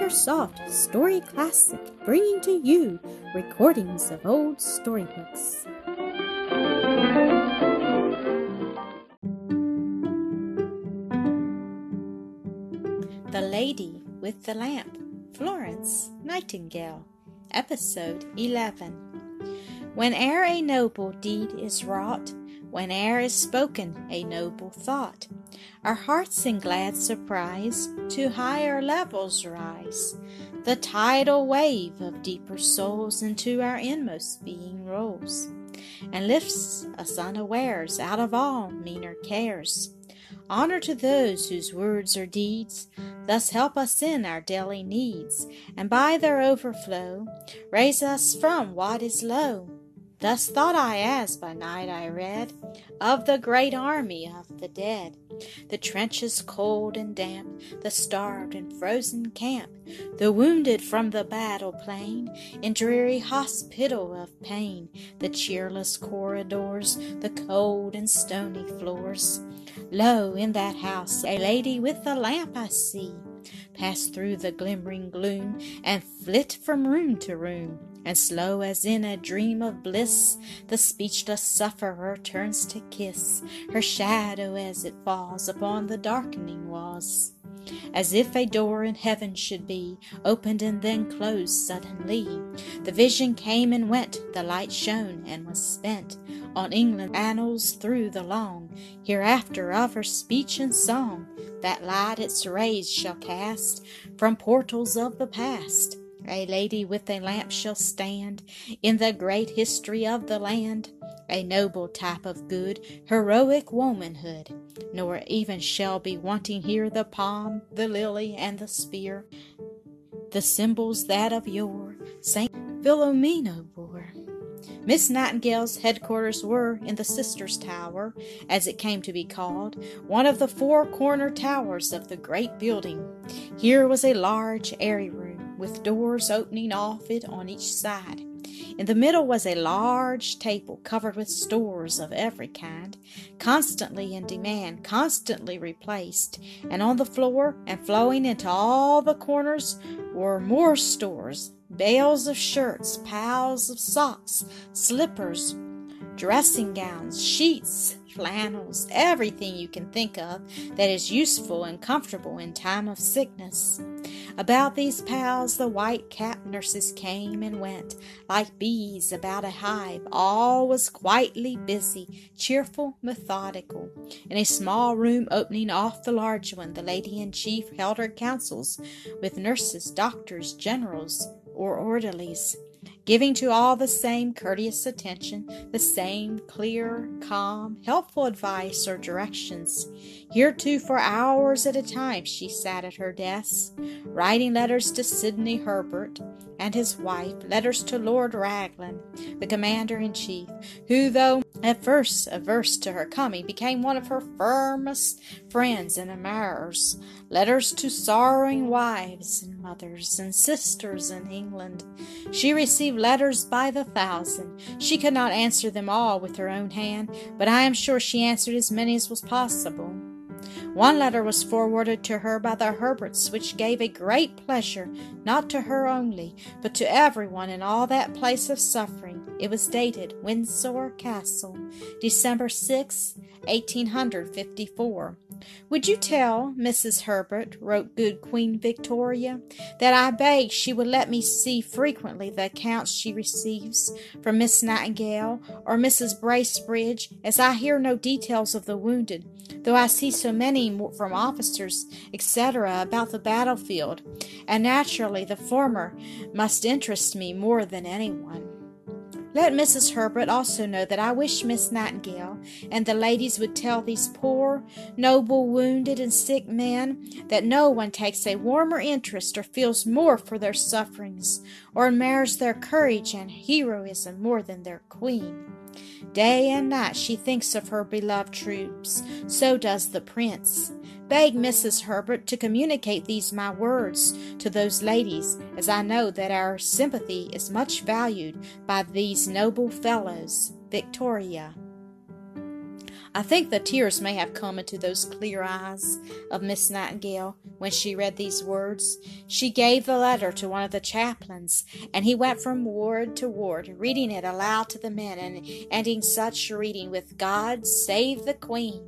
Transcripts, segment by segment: AcreSoft Story Classic, bringing to you recordings of old storybooks. The Lady with the Lamp, Florence Nightingale, Episode 11. Whene'er a noble deed is wrought, whene'er is spoken a noble thought, our hearts in glad surprise to higher levels rise. The tidal wave of deeper souls into our inmost being rolls, and lifts us unawares out of all meaner cares. Honor to those whose words or deeds thus help us in our daily needs, and by their overflow raise us from what is low. Thus thought I as by night I read of the great army of the dead, the trenches cold and damp, the starved and frozen camp, the wounded from the battle plain, in dreary hospital of pain, the cheerless corridors, the cold and stony floors. Lo, in that house a lady with a lamp I see pass through the glimmering gloom, and flit from room to room, and slow as in a dream of bliss the speechless sufferer turns to kiss her shadow as it falls upon the darkening walls, as if a door in heaven should be opened and then closed suddenly. The vision came and went, the light shone and was spent on England's annals through the long hereafter of her speech and song. That light its rays shall cast from portals of the past. A lady with a lamp shall stand in the great history of the land, a noble type of good, heroic womanhood. Nor even shall be wanting here the palm, the lily, and the spear, the symbols that of yore Saint Philomena bore. Miss Nightingale's headquarters were in the Sisters' Tower, as it came to be called, one of the four corner towers of the great building. Here was a large, airy room, with doors opening off it on each side. In the middle was a large table covered with stores of every kind, constantly in demand, constantly replaced, and on the floor and flowing into all the corners were more stores, bales of shirts, piles of socks, slippers, dressing gowns, sheets, flannels, everything you can think of that is useful and comfortable in time of sickness. About these piles the white-capped nurses came and went, like bees about a hive. All was quietly busy, cheerful, methodical. In a small room opening off the large one, the lady-in-chief held her councils with nurses, doctors, generals, or orderlies, giving to all the same courteous attention, the same clear, calm, helpful advice or directions. Here, too, for hours at a time she sat at her desk, writing letters to Sidney Herbert and his wife, letters to Lord Raglan, the commander-in-chief, who, though at first averse to her coming, became one of her firmest friends and admirers, letters to sorrowing wives and mothers and sisters in England. She received letters by the thousand. She could not answer them all with her own hand, but I am sure she answered as many as was possible. One letter was forwarded to her by the Herberts, which gave a great pleasure, not to her only, but to everyone in all that place of suffering. It was dated Windsor Castle, December 6, 1854. "Would you tell Mrs. Herbert," wrote good Queen Victoria, "that I beg she would let me see frequently the accounts she receives from Miss Nightingale or Mrs. Bracebridge, as I hear no details of the wounded, though I see so many from officers, etc., about the battlefield, and naturally the former must interest me more than anyone. Let Mrs. Herbert also know that I wish Miss Nightingale and the ladies would tell these poor, noble, wounded, and sick men that no one takes a warmer interest or feels more for their sufferings or admires their courage and heroism more than their queen. Day and night she thinks of her beloved troops, so does the prince. Beg Mrs. Herbert to communicate these my words to those ladies, as I know that our sympathy is much valued by these noble fellows. Victoria." I think the tears may have come into those clear eyes of Miss Nightingale when she read these words. She gave the letter to one of the chaplains, and he went from ward to ward, reading it aloud to the men, and ending such reading with, "God save the Queen."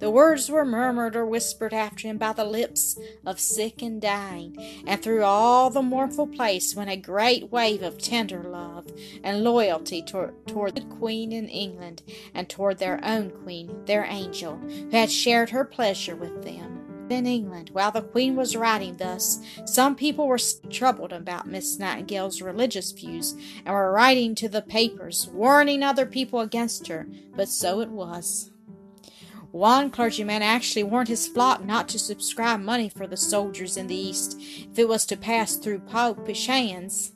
The words were murmured or whispered after him by the lips of sick and dying, and through all the mournful place went a great wave of tender love and loyalty toward the Queen in England, and toward their own Queen, their angel, who had shared her pleasure with them. In England, while the Queen was writing thus, some people were troubled about Miss Nightingale's religious views, and were writing to the papers, warning other people against her, but so it was. One clergyman actually warned his flock not to subscribe money for the soldiers in the East if it was to pass through Popish hands.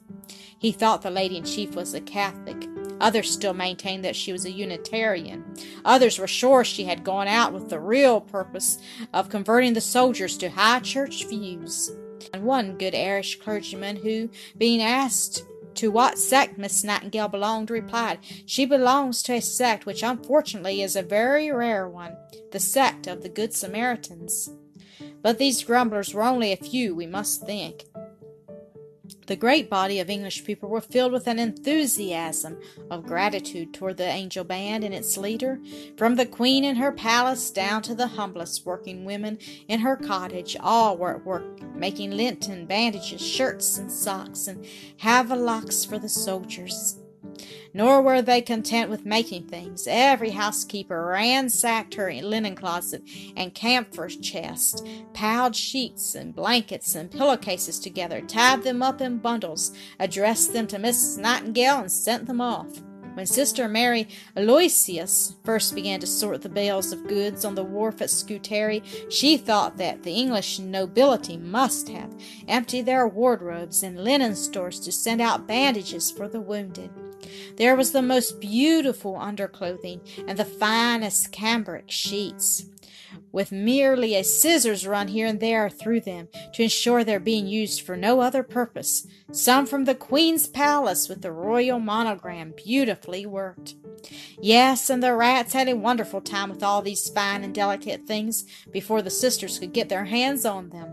He thought the lady in chief was a Catholic. Others still maintained that she was a Unitarian. Others were sure she had gone out with the real purpose of converting the soldiers to high church views. And one good Irish clergyman who, being asked to what sect Miss Nightingale belonged, replied, "She belongs to a sect which unfortunately is a very rare one, the sect of the Good Samaritans." But these grumblers were only a few, we must think. The great body of English people were filled with an enthusiasm of gratitude toward the angel band and its leader. From the Queen in her palace down to the humblest working women in her cottage, all were at work making lenten bandages, shirts and socks, and havelocks for the soldiers. Nor were they content with making things. Every housekeeper ransacked her linen closet and camphor chest, piled sheets and blankets and pillowcases together, tied them up in bundles, addressed them to Mrs. Nightingale, and sent them off. When Sister Mary Aloysius first began to sort the bales of goods on the wharf at Scutari, she thought that the English nobility must have emptied their wardrobes and linen stores to send out bandages for the wounded. There was the most beautiful underclothing and the finest cambric sheets, with merely a scissors run here and there through them to ensure their being used for no other purpose. Some from the Queen's palace with the royal monogram, beautifully worked. Yes, and the rats had a wonderful time with all these fine and delicate things before the sisters could get their hands on them.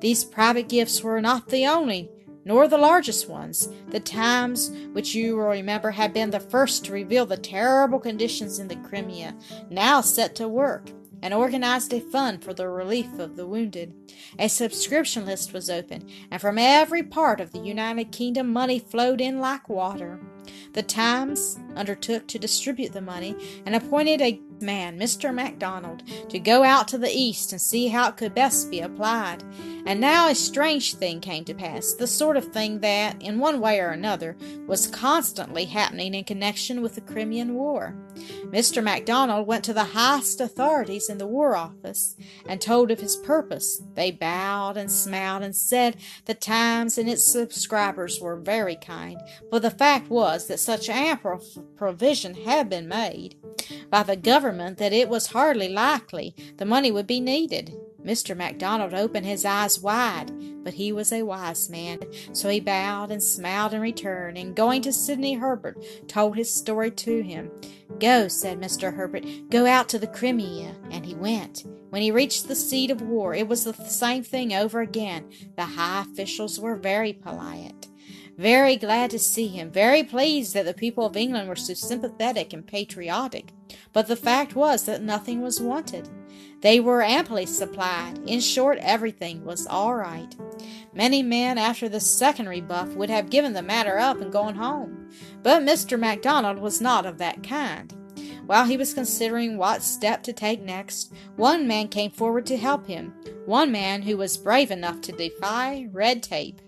These private gifts were not the only nor the largest ones. The Times, which you will remember had been the first to reveal the terrible conditions in the Crimea, now set to work and organized a fund for the relief of the wounded. A subscription list was open, and from every part of the United Kingdom money flowed in like water. The Times undertook to distribute the money, and appointed a man, Mr. MacDonald, to go out to the East and see how it could best be applied. And now a strange thing came to pass, the sort of thing that, in one way or another, was constantly happening in connection with the Crimean War. Mr. MacDonald went to the highest authorities in the War Office and told of his purpose. They bowed and smiled and said the Times and its subscribers were very kind, but the fact was that such ample provision had been made by the government that it was hardly likely the money would be needed. Mr. MacDonald opened his eyes wide, but he was a wise man, so he bowed and smiled in return, and going to Sidney Herbert, told his story to him. "Go," said Mr. Herbert, "go out to the Crimea," and he went. When he reached the seat of war, it was the same thing over again. The high officials were very polite, very glad to see him, very pleased that the people of England were so sympathetic and patriotic. But the fact was that nothing was wanted. They were amply supplied. In short, everything was all right. Many men, after the second rebuff, would have given the matter up and gone home. But Mr. MacDonald was not of that kind. While he was considering what step to take next, one man came forward to help him, one man who was brave enough to defy red tape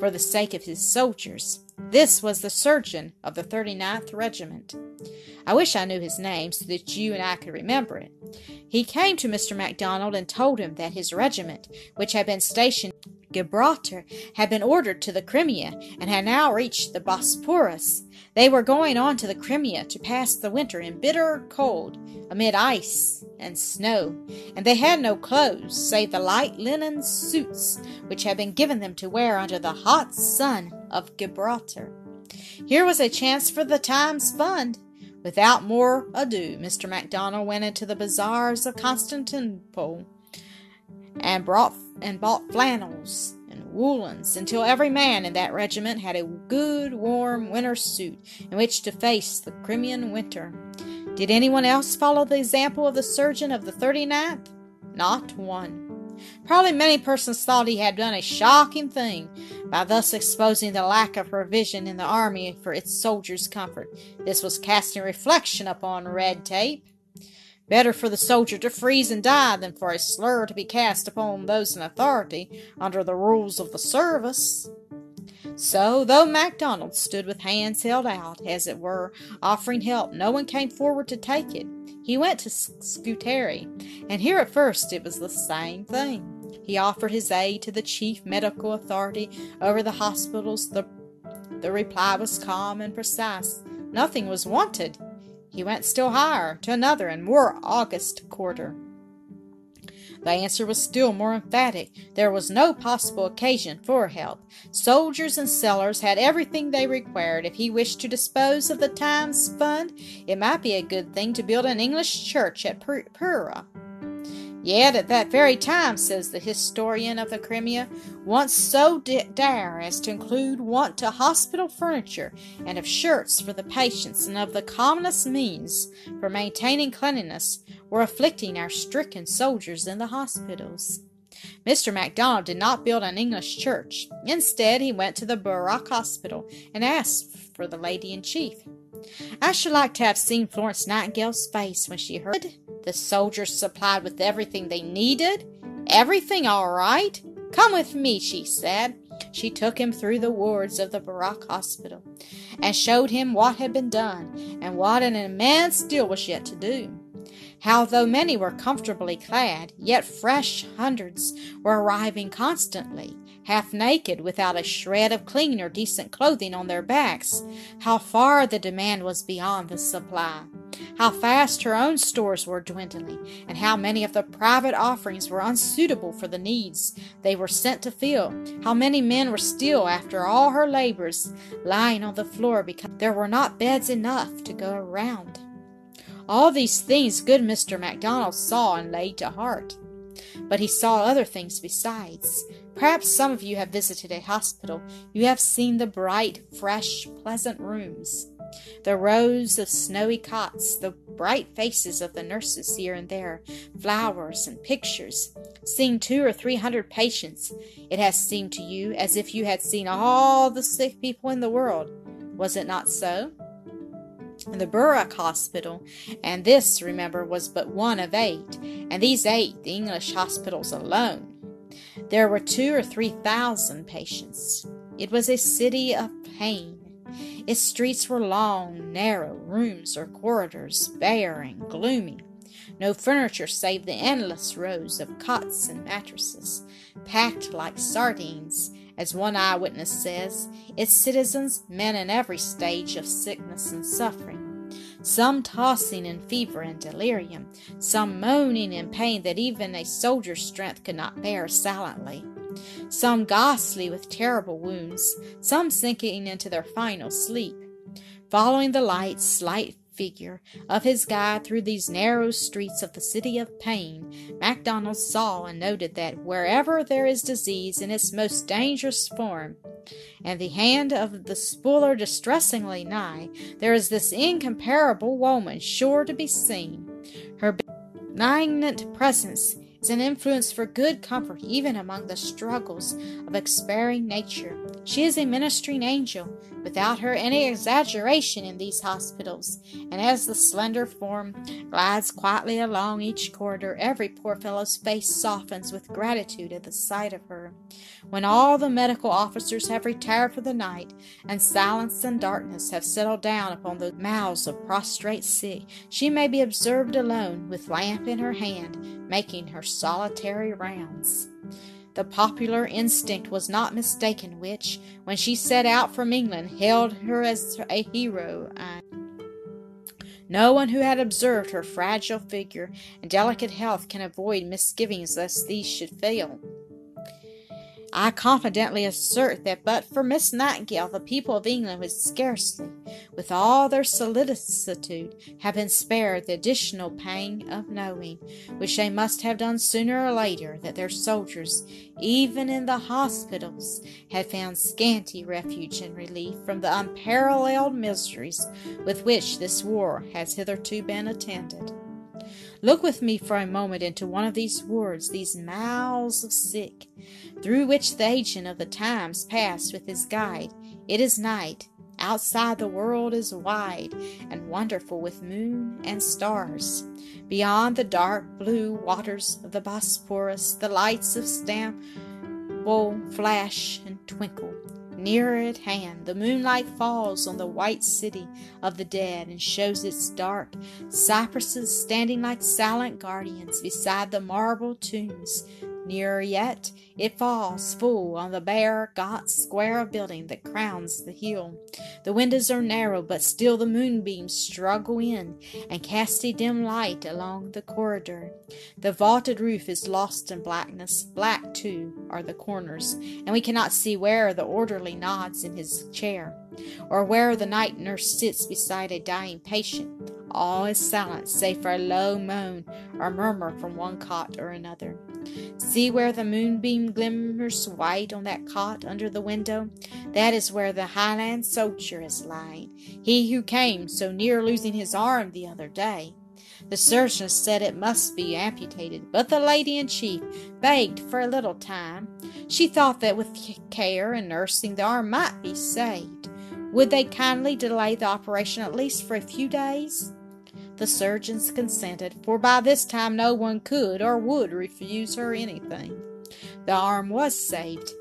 for the sake of his soldiers. This was the surgeon of the 39th Regiment. I wish I knew his name so that you and I could remember it. He came to Mr. MacDonald and told him that his regiment, which had been stationed in Gibraltar, had been ordered to the Crimea and had now reached the Bosporus. They were going on to the Crimea to pass the winter in bitter cold amid ice and snow, and they had no clothes save the light linen suits which had been given them to wear under the hot sun of Gibraltar. Here was a chance for the Times Fund. Without more ado, Mr. MacDonald went into the bazaars of Constantinople and bought flannels and woolens until every man in that regiment had a good warm winter suit in which to face the Crimean winter. Did anyone else follow the example of the surgeon of the 39th? Not one. Probably many persons thought he had done a shocking thing by thus exposing the lack of provision in the army for its soldiers' comfort. This was casting reflection upon red tape. Better for the soldier to freeze and die than for a slur to be cast upon those in authority under the rules of the service. So, though MacDonald stood with hands held out, as it were, offering help, no one came forward to take it. He went to Scutari, and here at first it was the same thing. He offered his aid to the chief medical authority over the hospitals. The reply was calm and precise. Nothing was wanted. He went still higher, to another and more august quarter. The answer was still more emphatic. There was no possible occasion for help. Soldiers and sellers had everything they required. If he wished to dispose of the Times Fund, it might be a good thing to build an English church at Pura. Yet at that very time, says the historian of the Crimea, once so dire as to include want of hospital furniture and of shirts for the patients and of the commonest means for maintaining cleanliness were afflicting our stricken soldiers in the hospitals. Mr. MacDonald did not build an English church. Instead, he went to the Barrack Hospital and asked for the lady in chief. I should like to have seen Florence Nightingale's face when she heard the soldiers supplied with everything they needed. Everything all right? Come with me, she said. She took him through the wards of the Barrack Hospital and showed him what had been done and what an immense deal was yet to do. How, though many were comfortably clad, yet fresh hundreds were arriving constantly, half naked, without a shred of clean or decent clothing on their backs. How far the demand was beyond the supply. How fast her own stores were dwindling, and how many of the private offerings were unsuitable for the needs they were sent to fill. How many men were still, after all her labors, lying on the floor because there were not beds enough to go around. All these things good Mr. MacDonald saw and laid to heart. But he saw other things besides. Perhaps some of you have visited a hospital. You have seen the bright, fresh, pleasant rooms, the rows of snowy cots, the bright faces of the nurses here and there, flowers and pictures. Seeing 200 or 300 patients, it has seemed to you as if you had seen all the sick people in the world. Was it not so? The Barrack Hospital, and this, remember, was but one of 8, and these 8, the English hospitals alone, there were 2,000 or 3,000 patients. It was a city of pain. Its streets were long, narrow rooms or corridors, bare and gloomy. No furniture save the endless rows of cots and mattresses, packed like sardines. As one eyewitness says, its citizens, men in every stage of sickness and suffering, some tossing in fever and delirium, some moaning in pain that even a soldier's strength could not bear silently, some ghastly with terrible wounds, some sinking into their final sleep, following the slight figure of his guide through these narrow streets of the city of pain. MacDonald saw and noted that wherever there is disease in its most dangerous form, and the hand of the spoiler distressingly nigh, there is this incomparable woman sure to be seen. Her benignant presence is an influence for good comfort even among the struggles of expiring nature. She is a ministering angel, without her any exaggeration in these hospitals, and as the slender form glides quietly along each corridor, every poor fellow's face softens with gratitude at the sight of her. When all the medical officers have retired for the night, and silence and darkness have settled down upon the mouths of prostrate sick, she may be observed alone, with lamp in her hand, making her solitary rounds. The popular instinct was not mistaken which, when she set out from England, held her as a hero. No one who had observed her fragile figure and delicate health can avoid misgivings lest these should fail. I confidently assert that but for Miss Nightingale, the people of England would scarcely, with all their solicitude, have been spared the additional pang of knowing, which they must have done sooner or later, that their soldiers, even in the hospitals, had found scanty refuge and relief from the unparalleled miseries with which this war has hitherto been attended. Look with me for a moment into one of these wards, these miles of sick, through which the agent of the times passed with his guide. It is night, outside the world is wide and wonderful with moon and stars. Beyond the dark blue waters of the Bosporus, the lights of Stamboul flash and twinkle. Nearer at hand, the moonlight falls on the white city of the dead and shows its dark cypresses standing like silent guardians beside the marble tombs. Nearer yet, it falls full on the bare, gaunt square of building that crowns the hill. The windows are narrow, but still the moonbeams struggle in and cast a dim light along the corridor. The vaulted roof is lost in blackness. Black, too, are the corners, and we cannot see where the orderly nods in his chair, or where the night nurse sits beside a dying patient. All is silent, save for a low moan or murmur from one cot or another. See where the moonbeam glimmers white on that cot under the window? That is where the Highland soldier is lying, he who came so near losing his arm the other day. The surgeon said it must be amputated, but the lady-in-chief begged for a little time. She thought that with care and nursing the arm might be saved. Would they kindly delay the operation at least for a few days? The surgeons consented, for by this time no one could or would refuse her anything. The arm was saved.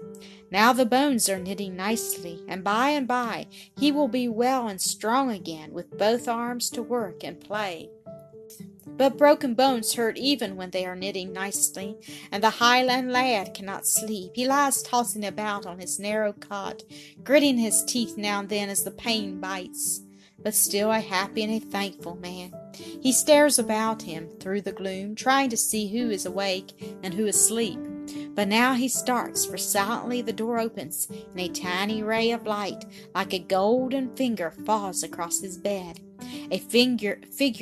Now the bones are knitting nicely, and by he will be well and strong again, with both arms to work and play. But broken bones hurt even when they are knitting nicely, and the Highland lad cannot sleep. He lies tossing about on his narrow cot, gritting his teeth now and then as the pain bites, but still a happy and a thankful man. He stares about him through the gloom, trying to see who is awake and who is asleep. But now he starts, for silently the door opens, and a tiny ray of light, like a golden finger, falls across his bed. A figure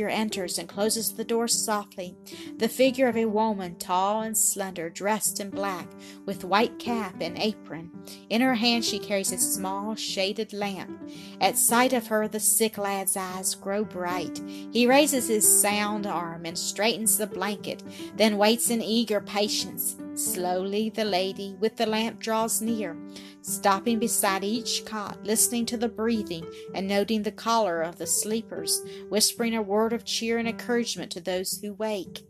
enters and closes the door softly, the figure of a woman, tall and slender, dressed in black, with white cap and apron. In her hand she carries a small shaded lamp. At sight of her the sick lad's eyes grow bright. He raises his sound arm and straightens the blanket, then waits in eager patience. Slowly the lady with the lamp draws near, stopping beside each cot, listening to the breathing and noting the color of the sleepers, whispering a word of cheer and encouragement to those who wake.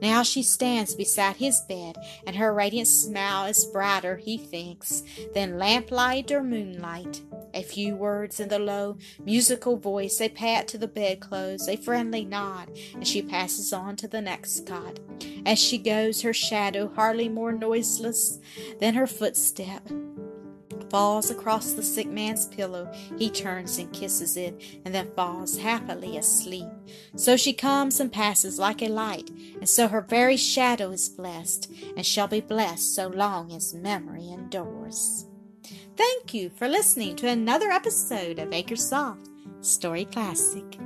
Now she stands beside his bed, and her radiant smile is brighter, he thinks, than lamplight or moonlight. A few words in the low, musical voice, a pat to the bedclothes, a friendly nod, and she passes on to the next cot. As she goes, her shadow, hardly more noiseless than her footstep, falls across the sick man's pillow. He turns and kisses it, and then falls happily asleep. So she comes and passes like a light, and so her very shadow is blessed, and shall be blessed so long as memory endures. Thank you for listening to another episode of AcreSoft Story Classic.